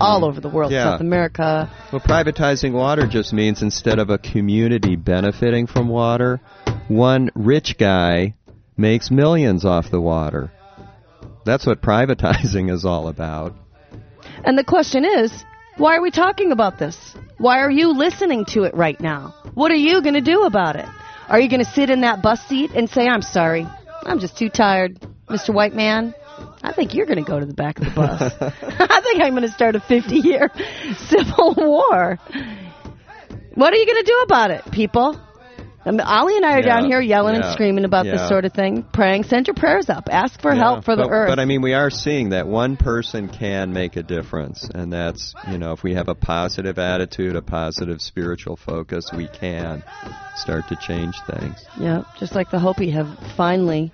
all over the world, South America. Well, privatizing water just means instead of a community benefiting from water, one rich guy makes millions off the water. That's what privatizing is all about. And the question is, why are we talking about this? Why are you listening to it right now? What are you going to do about it? Are you going to sit in that bus seat and say, I'm sorry, I'm just too tired, Mr. White Man? I think you're going to go to the back of the bus. I think I'm going to start a 50-year civil war. What are you going to do about it, people? I mean, Ollie and I are down here yelling and screaming about this sort of thing, praying. Send your prayers up. Ask for help for the earth. But, I mean, we are seeing that one person can make a difference, and that's, you know, if we have a positive attitude, a positive spiritual focus, we can start to change things. Yeah, just like the Hopi have finally,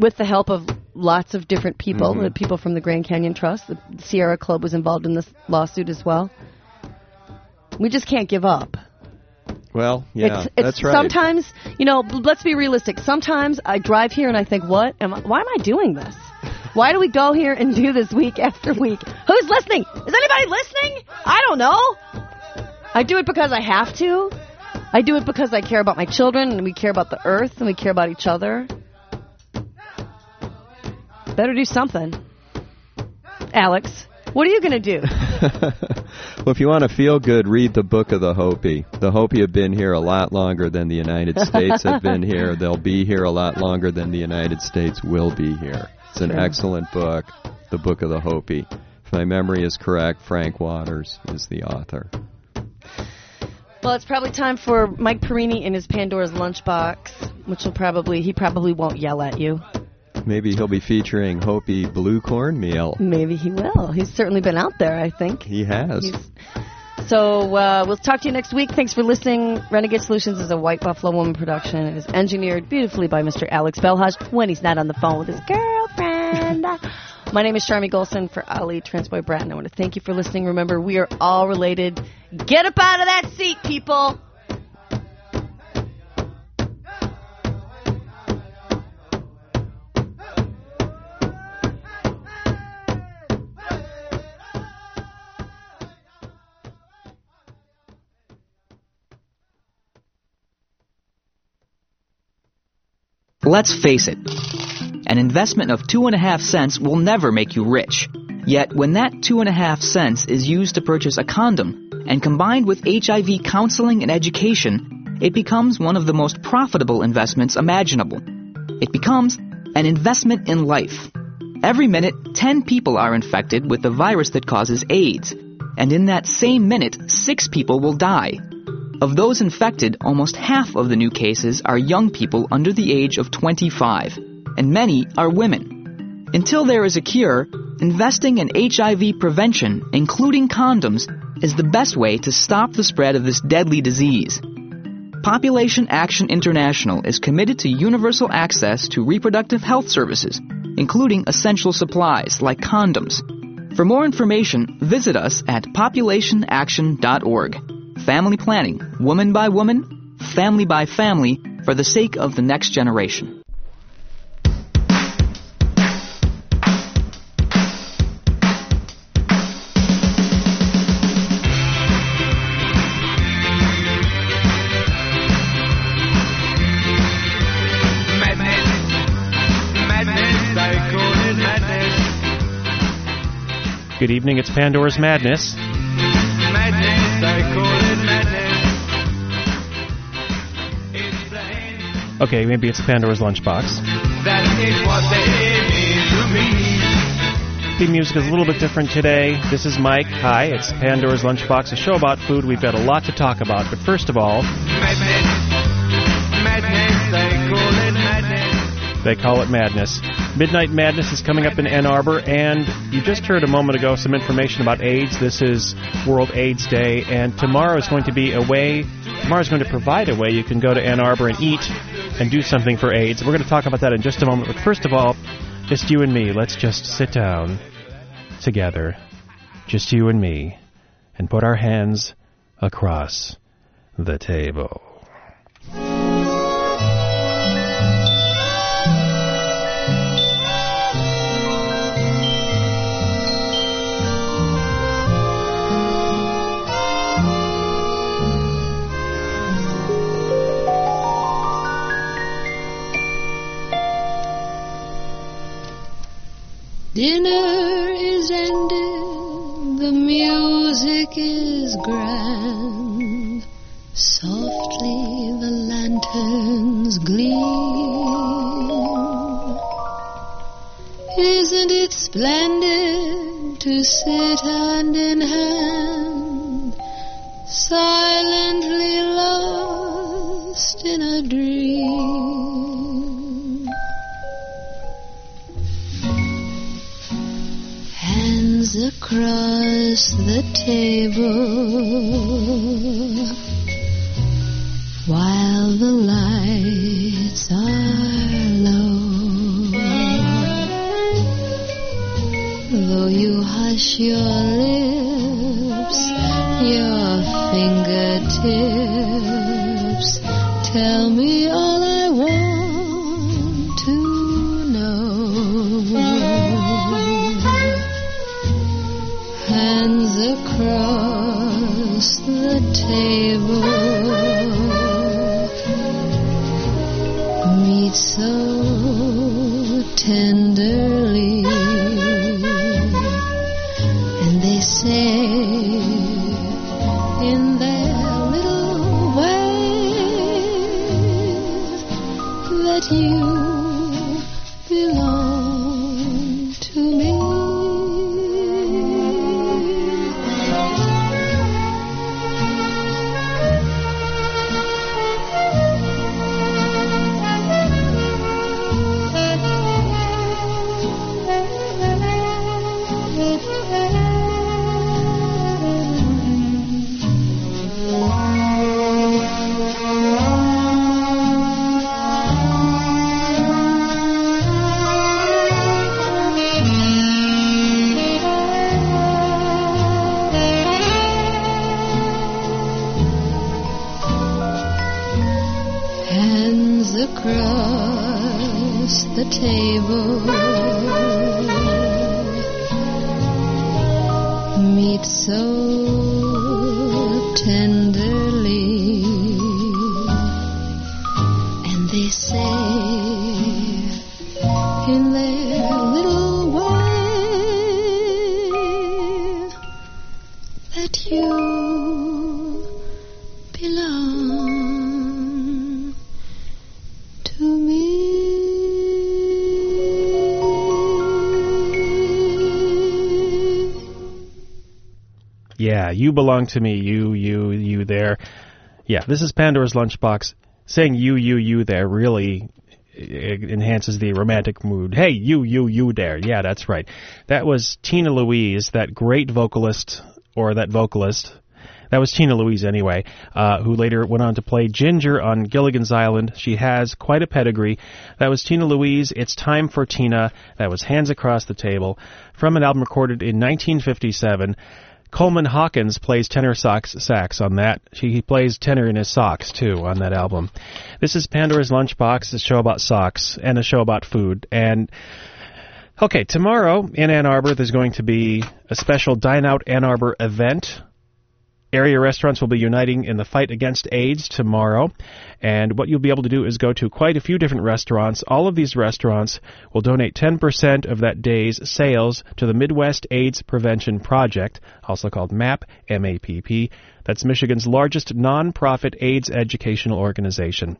with the help of lots of different people, the people from the Grand Canyon Trust, the Sierra Club was involved in this lawsuit as well. We just can't give up. Well, yeah, it's that's right. Sometimes, you know, let's be realistic. Sometimes I drive here and I think, why am I doing this? Why do we go here and do this week after week? Who's listening? Is anybody listening? I don't know. I do it because I have to. I do it because I care about my children, and we care about the earth, and we care about each other. Better do something. Alex, what are you going to do? Well, if you want to feel good, read the Book of the Hopi. The Hopi have been here a lot longer than the United States have been here. They'll be here a lot longer than the United States will be here. It's an excellent book, the Book of the Hopi. If my memory is correct, Frank Waters is the author. Well, it's probably time for Mike Perini and his Pandora's Lunchbox, which he probably won't yell at you. Maybe he'll be featuring Hopi blue cornmeal. Maybe he will. He's certainly been out there, I think. He has. So we'll talk to you next week. Thanks for listening. Renegade Solutions is a White Buffalo Woman production. It is engineered beautifully by Mr. Alex Belhage when he's not on the phone with his girlfriend. My name is Charmy Golson for Ali Transboy Bratton. I want to thank you for listening. Remember, we are all related. Get up out of that seat, people. Let's face it, an investment of 2.5 cents will never make you rich. Yet when that 2.5 cents is used to purchase a condom and combined with HIV counseling and education, it becomes one of the most profitable investments imaginable. It becomes an investment in life. Every minute, 10 people are infected with the virus that causes AIDS, and in that same minute, 6 people will die. Of those infected, almost half of the new cases are young people under the age of 25, and many are women. Until there is a cure, investing in HIV prevention, including condoms, is the best way to stop the spread of this deadly disease. Population Action International is committed to universal access to reproductive health services, including essential supplies like condoms. For more information, visit us at populationaction.org. Family planning, woman by woman, family by family, for the sake of the next generation. Good evening, it's Pandora's Madness. Okay, maybe it's Pandora's Lunchbox. That is what they mean to me. The music is a little bit different today. This is Mike. Hi, it's Pandora's Lunchbox, a show about food. We've got a lot to talk about, but first of all... Madness. Madness, they call it madness. They call it madness. Midnight Madness is coming up in Ann Arbor, and you just heard a moment ago some information about AIDS. This is World AIDS Day, and tomorrow is going to be a way... Tomorrow's going to provide a way you can go to Ann Arbor and eat and do something for AIDS. We're going to talk about that in just a moment. But first of all, just you and me. Let's just sit down together, just you and me, and put our hands across the table. Dinner is ended, the music is grand. Softly the lanterns gleam. Isn't it splendid to sit hand in hand, silently lost in a dream? Hands across the table, while the lights are low, though you hush your lips, your fingertips tell me all I want to know. Hands across the table, meet so tenderly, and they say in their little way that you belong to me. Across the table, meet so tenderly, and they say in their little way that you belong. Yeah, you belong to me, you there. Yeah, this is Pandora's Lunchbox. Saying you there really enhances the romantic mood. Hey, you there. Yeah, that's right. That was Tina Louise, that great vocalist, or that vocalist. That was Tina Louise anyway, who later went on to play Ginger on Gilligan's Island. She has quite a pedigree. That was Tina Louise, It's Time for Tina. That was Hands Across the Table, from an album recorded in 1957. Coleman Hawkins plays tenor sax on that. He plays tenor in his socks, too, on that album. This is Pandora's Lunchbox, a show about socks and a show about food. And, okay, tomorrow in Ann Arbor there's going to be a special Dine Out Ann Arbor event. Area restaurants will be uniting in the fight against AIDS tomorrow, and what you'll be able to do is go to quite a few different restaurants. All of these restaurants will donate 10% of that day's sales to the Midwest AIDS Prevention Project, also called MAP, M-A-P-P. That's Michigan's largest nonprofit AIDS educational organization.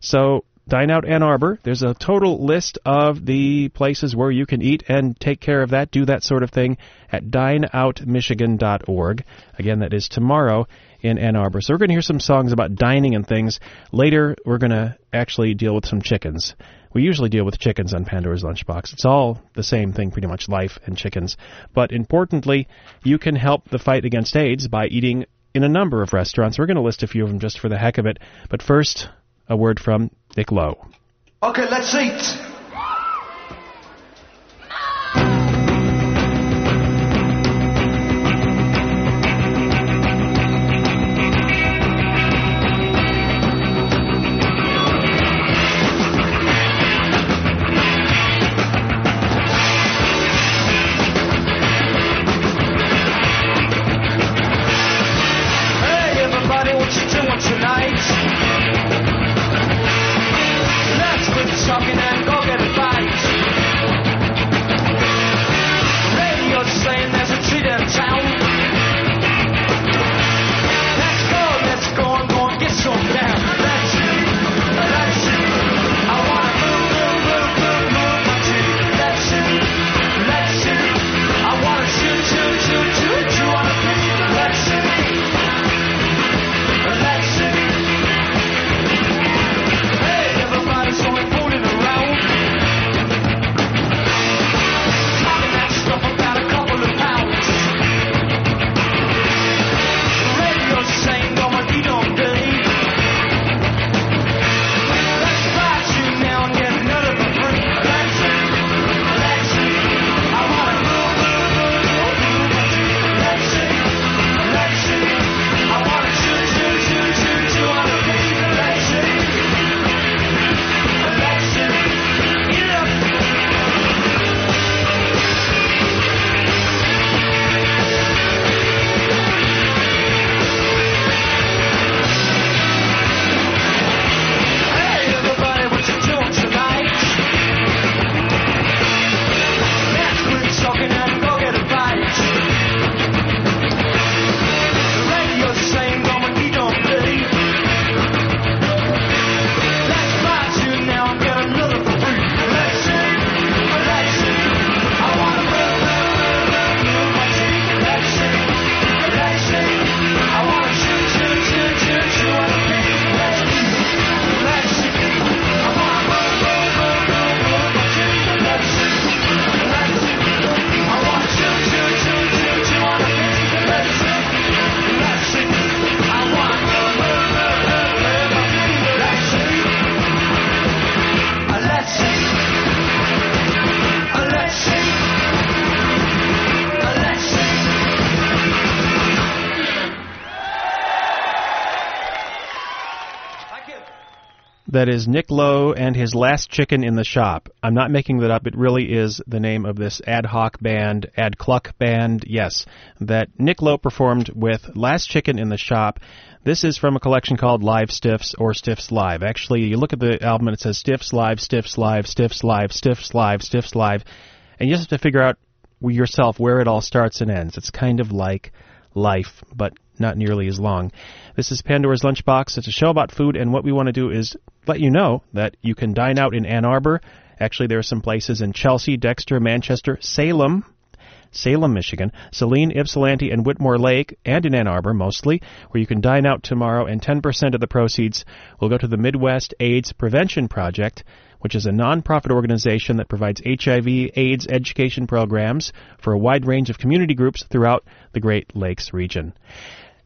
So, Dine Out Ann Arbor, there's a total list of the places where you can eat and take care of that, do that sort of thing, at dineoutmichigan.org. Again, that is tomorrow in Ann Arbor. So we're going to hear some songs about dining and things. Later, we're going to actually deal with some chickens. We usually deal with chickens on Pandora's Lunchbox. It's all the same thing, pretty much, life and chickens. But importantly, you can help the fight against AIDS by eating in a number of restaurants. We're going to list a few of them just for the heck of it. But first, a word from Nick Lowe. Okay, let's eat. Talking and talking. that is Nick Lowe and His Last Chicken in the Shop. I'm not making that up. It really is the name of this ad hoc band, ad cluck band, yes, that Nick Lowe performed with Last Chicken in the Shop. This is from a collection called Live Stiffs or Stiffs Live. Actually, you look at the album and it says Stiffs Live, Stiffs Live, Stiffs Live, Stiffs Live, Stiffs Live, and you just have to figure out yourself where it all starts and ends. It's kind of like life, but not nearly as long. This is Pandora's Lunchbox. It's a show about food, and what we want to do is let you know that you can dine out in Ann Arbor. Actually, there are some places in Chelsea, Dexter, Manchester, Salem, Michigan, Saline, Ypsilanti, and Whitmore Lake, and in Ann Arbor mostly, where you can dine out tomorrow, and 10% of the proceeds will go to the Midwest AIDS Prevention Project, which is a nonprofit organization that provides HIV/AIDS education programs for a wide range of community groups throughout the Great Lakes region.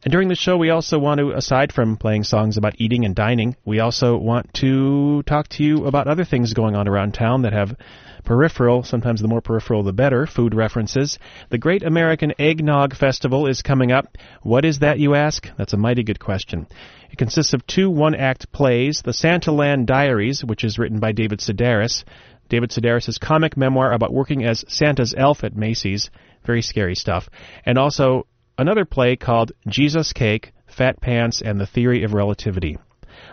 And during the show, we also want to, aside from playing songs about eating and dining, we also want to talk to you about other things going on around town that have peripheral, sometimes the more peripheral the better, food references. The Great American Eggnog Festival is coming up. What is that, you ask? That's a mighty good question. It consists of 2 one-act plays, The Santa Land Diaries, which is written by David Sedaris. David Sedaris' comic memoir about working as Santa's elf at Macy's. Very scary stuff. And also another play called Jesus Cake, Fat Pants, and the Theory of Relativity.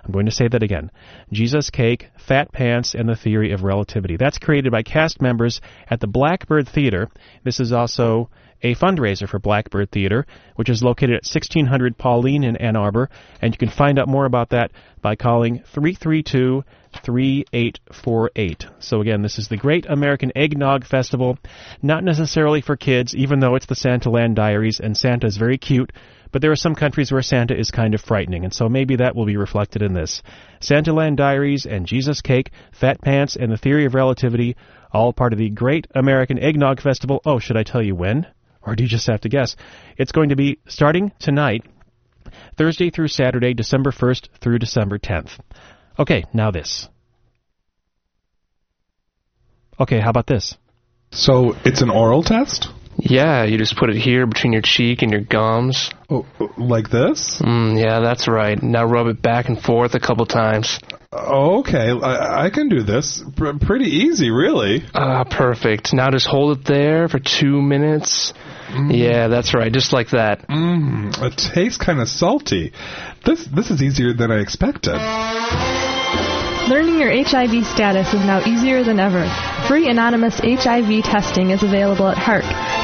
I'm going to say that again. Jesus Cake, Fat Pants, and the Theory of Relativity. That's created by cast members at the Blackbird Theater. This is also a fundraiser for Blackbird Theater, which is located at 1600 Pauline in Ann Arbor. And you can find out more about that by calling 332-3848. So again, this is the Great American Eggnog Festival. Not necessarily for kids, even though it's the Santa Land Diaries, and Santa's very cute. But there are some countries where Santa is kind of frightening, and so maybe that will be reflected in this. Santa Land Diaries and Jesus Cake, Fat Pants, and the Theory of Relativity, all part of the Great American Eggnog Festival. Oh, should I tell you when? Or do you just have to guess? It's going to be starting tonight, Thursday through Saturday, December 1st through December 10th. Okay, now this. Okay, how about this? So it's an oral test? Yeah, you just put it here between your cheek and your gums. Oh, like this? Yeah, that's right. Now rub it back and forth a couple times. Okay, I can do this. Pretty easy, really. Perfect. Now just hold it there for 2 minutes. Yeah, that's right, just like that. It tastes kind of salty. This is easier than I expected. Learning your HIV status is now easier than ever. Free anonymous HIV testing is available at HARC,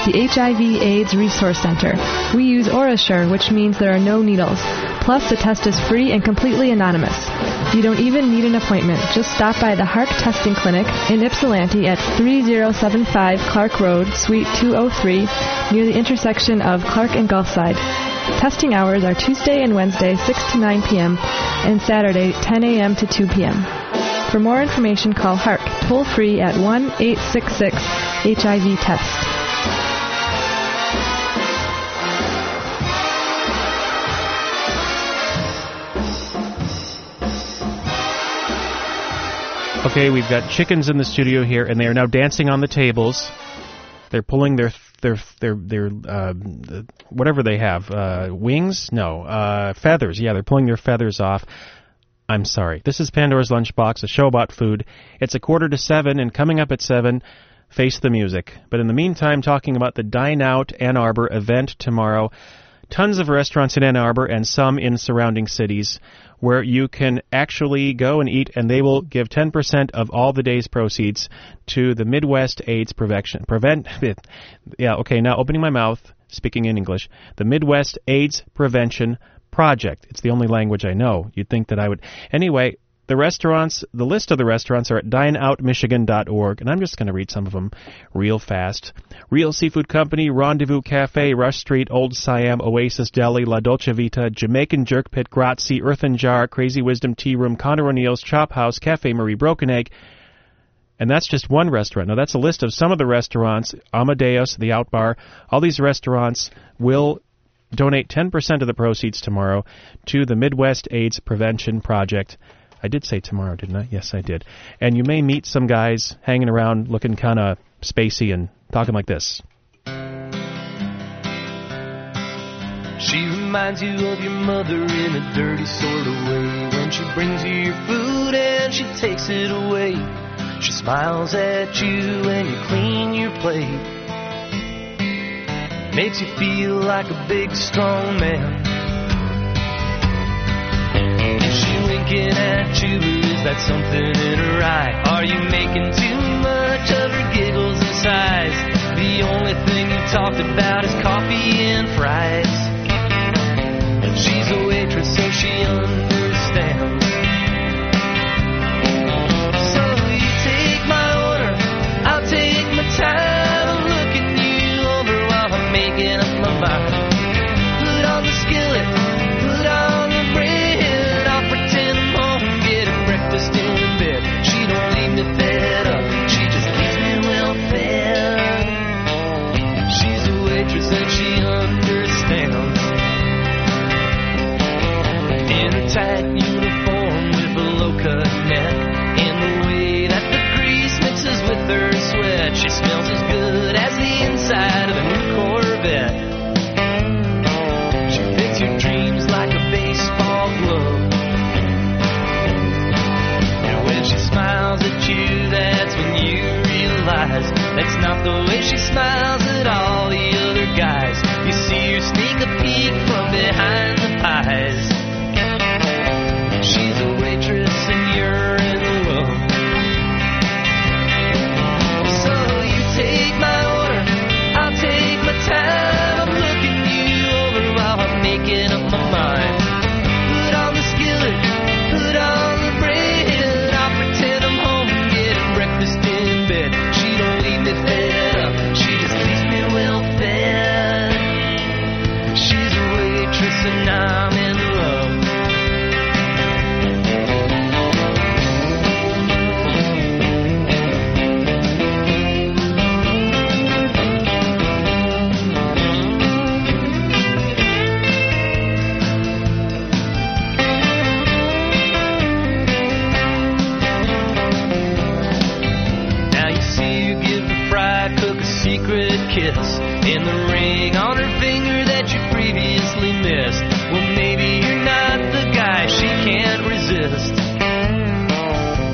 the HIV/AIDS Resource Center. We use OraSure, which means there are no needles. Plus, the test is free and completely anonymous. You don't even need an appointment. Just stop by the HARC Testing Clinic in Ypsilanti at 3075 Clark Road, Suite 203, near the intersection of Clark and Gulfside. Testing hours are Tuesday and Wednesday, 6 to 9 p.m., and Saturday, 10 a.m. to 2 p.m. For more information, call HARC, toll-free at 1-866-HIV-TEST. Okay, we've got chickens in the studio here, and they are now dancing on the tables. They're pulling their whatever they have, wings? No, feathers. Yeah, they're pulling their feathers off. I'm sorry. This is Pandora's Lunchbox, a show about food. It's 6:45, and coming up at 7, Face the Music. But in the meantime, talking about the Dine Out Ann Arbor event tomorrow. Tons of restaurants in Ann Arbor and some in surrounding cities where you can actually go and eat, and they will give 10% of all the day's proceeds to the Midwest AIDS Prevention... The Midwest AIDS Prevention Project. It's the only language I know. You'd think that I would... Anyway, the restaurants, the list of the restaurants are at dineoutmichigan.org, and I'm just going to read some of them real fast. Real Seafood Company, Rendezvous Cafe, Rush Street, Old Siam, Oasis Deli, La Dolce Vita, Jamaican Jerk Pit, Grazie, Earthen Jar, Crazy Wisdom Tea Room, Connor O'Neill's, Chop House, Cafe Marie, Broken Egg. And that's just one restaurant. Now, that's a list of some of the restaurants. Amadeus, The Outbar. All these restaurants will donate 10% of the proceeds tomorrow to the Midwest AIDS Prevention Project. I did say tomorrow, didn't I? Yes, I did. And you may meet some guys hanging around looking kind of spacey and talking like this. She reminds you of your mother in a dirty sort of way. When she brings you your food and she takes it away, she smiles at you and you clean your plate. Makes you feel like a big strong man. Is she winking at you? Is that something in her eye? Are you making too much of her giggles and sighs? The only thing you talked about is coffee and fries. She's a waitress, so she understands. So you take my order, I'll take my time. I'm looking you over while I'm making up my mind. Put on the skillet, put on the bread. I'll pretend I'm home, getting breakfast in bed. She don't leave me fed up, she just leaves me well fed. She's a waitress and she understands. Tight uniform with a low-cut neck, and the way that the grease mixes with her sweat, she smells as good as the inside of a new Corvette. She picks your dreams like a baseball glove, and when she smiles at you, that's when you realize that's not the way she smiles at all the other guys. You see her sneak a peek from behind the pies. She's a waitress and you're in love. So you take my order, I'll take my time. I'm looking you over while I'm making up my mind. Put on the skillet, put on the bread. I'll pretend I'm home and getting breakfast in bed. She don't leave me fed up, she just leaves me well fed. She's a waitress and I'm in love. Kiss in the ring on her finger that you previously missed. Well, maybe you're not the guy she can't resist.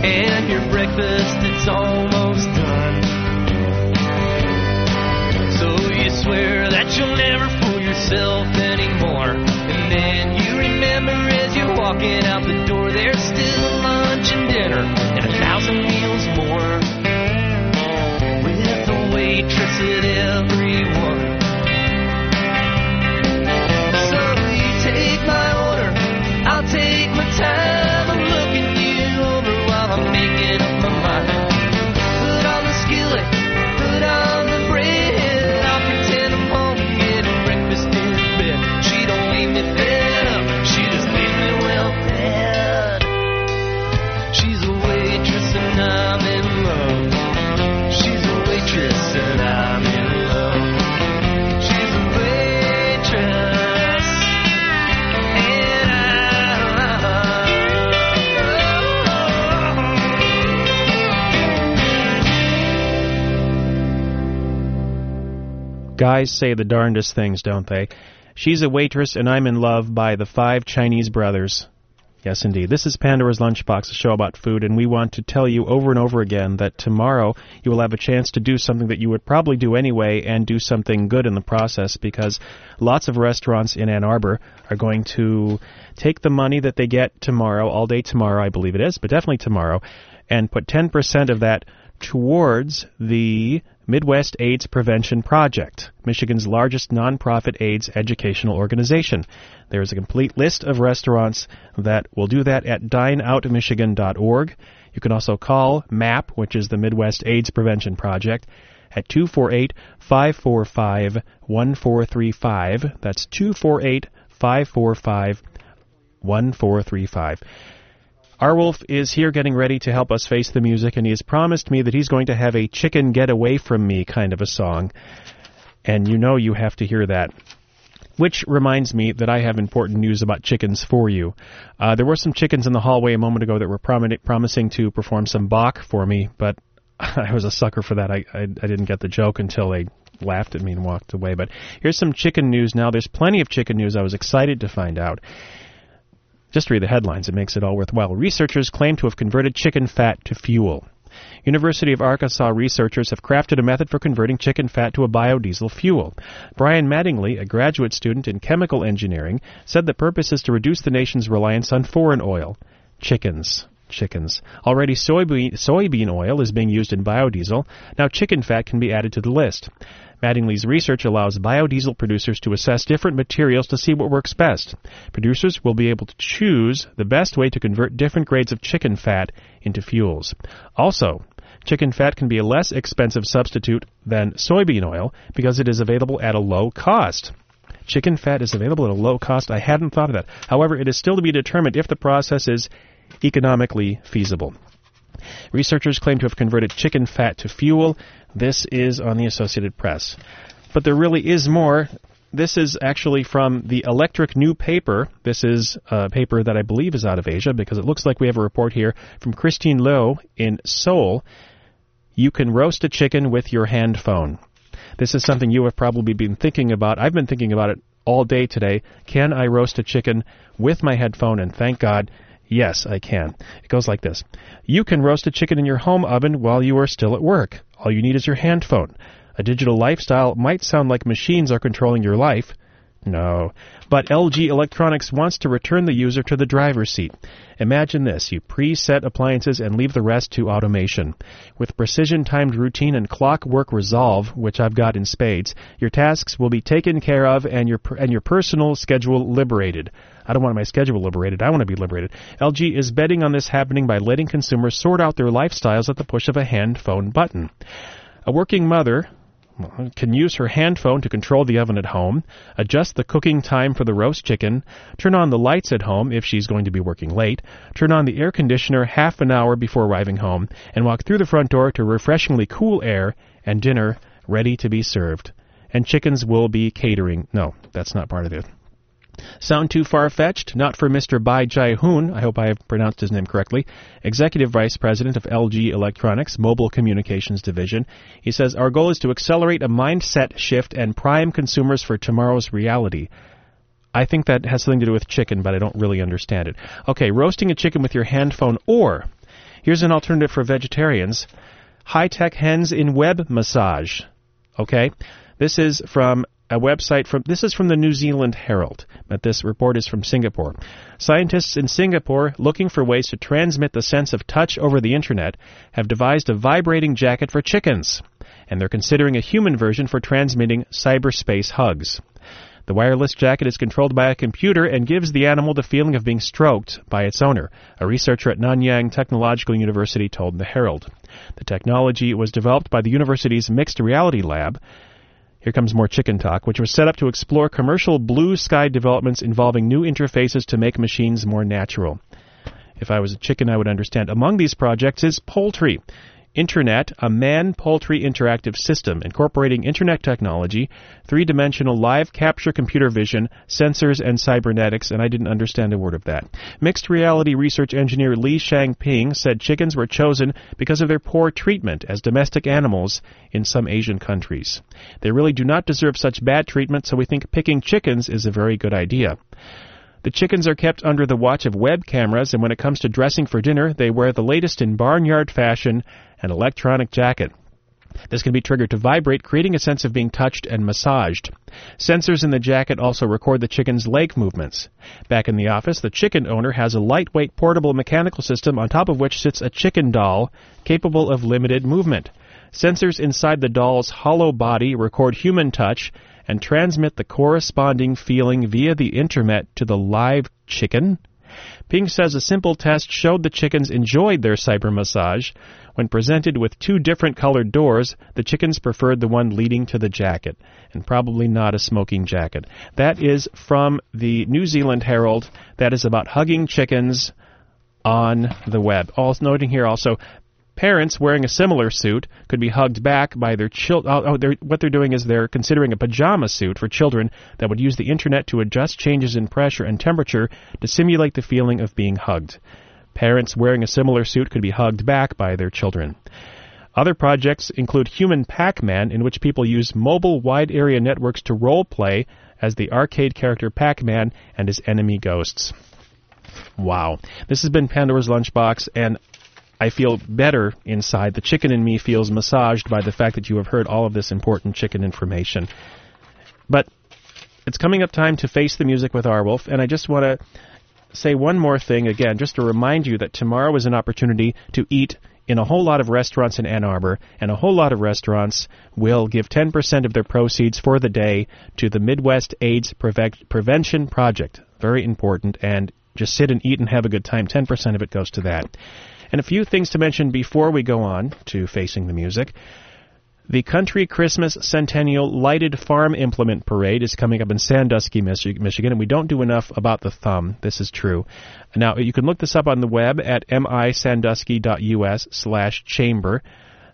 And your breakfast, it's almost done. So you swear that you'll never fool yourself anymore. And then you remember as you're walking out the door, there's still lunch and dinner and 1,000 meals more. Waitress at everyone. So you take my order, I'll take my time. I'm looking you over while I'm making up my mind. Put on the skillet, put on the bread. I'll pretend I'm home and getting breakfast in bed. She don't leave me fed up, she just leaves me well fed. She's a waitress and I'm in love. She's a waitress and I'm in love. She's a waitress and I'm in love. Guys say the darndest things, don't they? She's a Waitress and I'm in Love by the Five Chinese Brothers. Yes, indeed. This is Pandora's Lunchbox, a show about food, and we want to tell you over and over again that tomorrow you will have a chance to do something that you would probably do anyway and do something good in the process, because lots of restaurants in Ann Arbor are going to take the money that they get tomorrow, all day tomorrow, I believe it is, but definitely tomorrow, and put 10% of that towards the Midwest AIDS Prevention Project, Michigan's largest nonprofit AIDS educational organization. There is a complete list of restaurants that will do that at dineoutmichigan.org. You can also call MAP, which is the Midwest AIDS Prevention Project, at 248-545-1435. That's 248-545-1435. Our Wolf is here getting ready to help us face the music, and he has promised me that he's going to have a chicken get away from me kind of a song. And you know you have to hear that. Which reminds me that I have important news about chickens for you. There were some chickens in the hallway a moment ago that were promising to perform some Bach for me, but I was a sucker for that. I didn't get the joke until they laughed at me and walked away. But here's some chicken news now. There's plenty of chicken news I was excited to find out. Just read the headlines. It makes it all worthwhile. Researchers claim to have converted chicken fat to fuel. University of Arkansas researchers have crafted a method for converting chicken fat to a biodiesel fuel. Brian Mattingly, a graduate student in chemical engineering, said the purpose is to reduce the nation's reliance on foreign oil. Chickens. Already soybean oil is being used in biodiesel. Now chicken fat can be added to the list. Mattingly's research allows biodiesel producers to assess different materials to see what works best. Producers will be able to choose the best way to convert different grades of chicken fat into fuels. Also, chicken fat can be a less expensive substitute than soybean oil because it is available at a low cost. Chicken fat is available at a low cost. I hadn't thought of that. However, it is still to be determined if the process is economically feasible. Researchers claim to have converted chicken fat to fuel. This is on the Associated Press. But there really is more. This is actually from the Electric New Paper. This is a paper that I believe is out of Asia because it looks like we have a report here from Christine Lowe in Seoul. You can roast a chicken with your hand phone. This is something you have probably been thinking about. I've been thinking about it all day today. Can I roast a chicken with my headphone? And thank God, yes, I can. It goes like this. You can roast a chicken in your home oven while you are still at work. All you need is your hand phone. A digital lifestyle might sound like machines are controlling your life. No. But LG Electronics wants to return the user to the driver's seat. Imagine this. You preset appliances and leave the rest to automation. With precision-timed routine and clockwork resolve, which I've got in spades, your tasks will be taken care of and your personal schedule liberated. I don't want my schedule liberated. I want to be liberated. LG is betting on this happening by letting consumers sort out their lifestyles at the push of a hand phone button. A working mother can use her hand phone to control the oven at home, adjust the cooking time for the roast chicken, turn on the lights at home if she's going to be working late, turn on the air conditioner half an hour before arriving home, and walk through the front door to refreshingly cool air and dinner ready to be served. And chickens will be catering. No, that's not part of it. Sound too far-fetched? Not for Mr. Bai Jai-hoon, I hope I have pronounced his name correctly, Executive Vice President of LG Electronics, Mobile Communications Division. He says, our goal is to accelerate a mindset shift and prime consumers for tomorrow's reality. I think that has something to do with chicken, but I don't really understand it. Okay, roasting a chicken with your hand phone, or here's an alternative for vegetarians, high-tech hens in web massage. Okay, this is from a website from, this is from the New Zealand Herald, but this report is from Singapore. Scientists in Singapore, looking for ways to transmit the sense of touch over the internet, have devised a vibrating jacket for chickens, and they're considering a human version for transmitting cyberspace hugs. The wireless jacket is controlled by a computer and gives the animal the feeling of being stroked by its owner, a researcher at Nanyang Technological University told the Herald. The technology was developed by the university's mixed reality lab. Here comes more chicken talk, which was set up to explore commercial blue sky developments involving new interfaces to make machines more natural. If I was a chicken, I would understand. Among these projects is poultry. Internet, a man-poultry interactive system incorporating internet technology, three-dimensional live capture computer vision, sensors, and cybernetics, and I didn't understand a word of that. Mixed reality research engineer Li Shangping said chickens were chosen because of their poor treatment as domestic animals in some Asian countries. They really do not deserve such bad treatment, so we think picking chickens is a very good idea. The chickens are kept under the watch of web cameras, and when it comes to dressing for dinner, they wear the latest in barnyard fashion, an electronic jacket. This can be triggered to vibrate, creating a sense of being touched and massaged. Sensors in the jacket also record the chicken's leg movements. Back in the office, the chicken owner has a lightweight portable mechanical system on top of which sits a chicken doll capable of limited movement. Sensors inside the doll's hollow body record human touch and transmit the corresponding feeling via the internet to the live chicken. Ping says a simple test showed the chickens enjoyed their cyber massage. When presented with two different colored doors, the chickens preferred the one leading to the jacket, and probably not a smoking jacket. That is from the New Zealand Herald. That is about hugging chickens on the web. Also, noting here also, parents wearing a similar suit could be hugged back by their children. What they're doing is they're considering a pajama suit for children that would use the internet to adjust changes in pressure and temperature to simulate the feeling of being hugged. Parents wearing a similar suit could be hugged back by their children. Other projects include Human Pac-Man, in which people use mobile wide area networks to role-play as the arcade character Pac-Man and his enemy ghosts. Wow. This has been Pandora's Lunchbox, and I feel better inside. The chicken in me feels massaged by the fact that you have heard all of this important chicken information. But it's coming up time to face the music with Arwolf, and I just want to say one more thing again, just to remind you that tomorrow is an opportunity to eat in a whole lot of restaurants in Ann Arbor, and a whole lot of restaurants will give 10% of their proceeds for the day to the Midwest AIDS Prevention Project. Very important, and just sit and eat and have a good time. 10% of it goes to that. And a few things to mention before we go on to Facing the Music. The Country Christmas Centennial Lighted Farm Implement Parade is coming up in Sandusky, Michigan, and we don't do enough about the thumb. This is true. Now, you can look this up on the web at misandusky.us/chamber.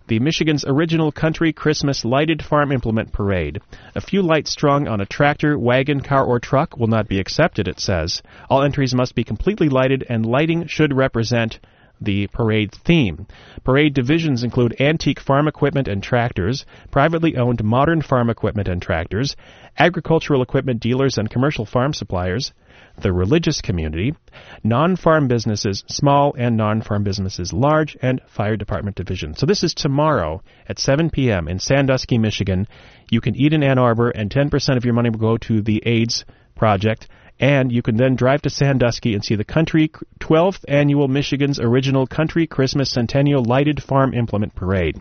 The Michigan's Original Country Christmas Lighted Farm Implement Parade. A few lights strung on a tractor, wagon, car, or truck will not be accepted, it says. All entries must be completely lighted, and lighting should represent the parade theme. Parade divisions include antique farm equipment and tractors, privately owned modern farm equipment and tractors, agricultural equipment dealers and commercial farm suppliers, the religious community, non-farm businesses small and non-farm businesses large, and fire department division. So this is tomorrow at 7 p.m. in Sandusky, Michigan. You can eat in Ann Arbor, and 10% of your money will go to the AIDS Project. And you can then drive to Sandusky and see the 12th Annual Michigan's Original Country Christmas Centennial Lighted Farm Implement Parade.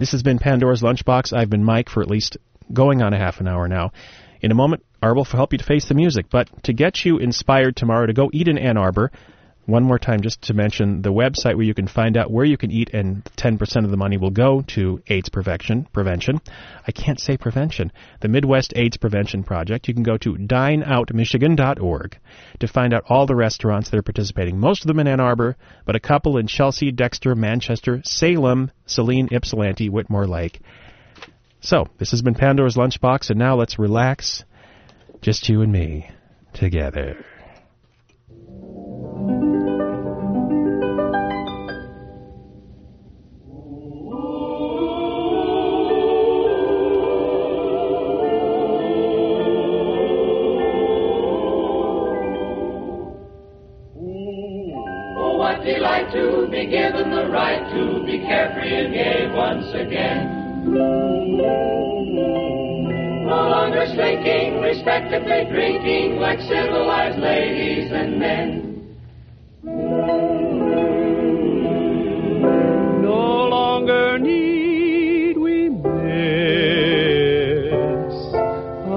This has been Pandora's Lunchbox. I've been Mike for at least going on a half an hour now. In a moment, Arwolf will help you to face the music. But to get you inspired tomorrow to go eat in Ann Arbor, one more time just to mention the website where you can find out where you can eat, and 10% of the money will go to AIDS prevention. I can't say prevention. The Midwest AIDS Prevention Project. You can go to dineoutmichigan.org to find out all the restaurants that are participating, most of them in Ann Arbor, but a couple in Chelsea, Dexter, Manchester, Salem, Saline, Ypsilanti, Whitmore Lake. So, this has been Pandora's Lunchbox, and now let's relax, just you and me, together. To be given the right to be carefree and gay once again. No longer slinking, respectably drinking like civilized ladies and men.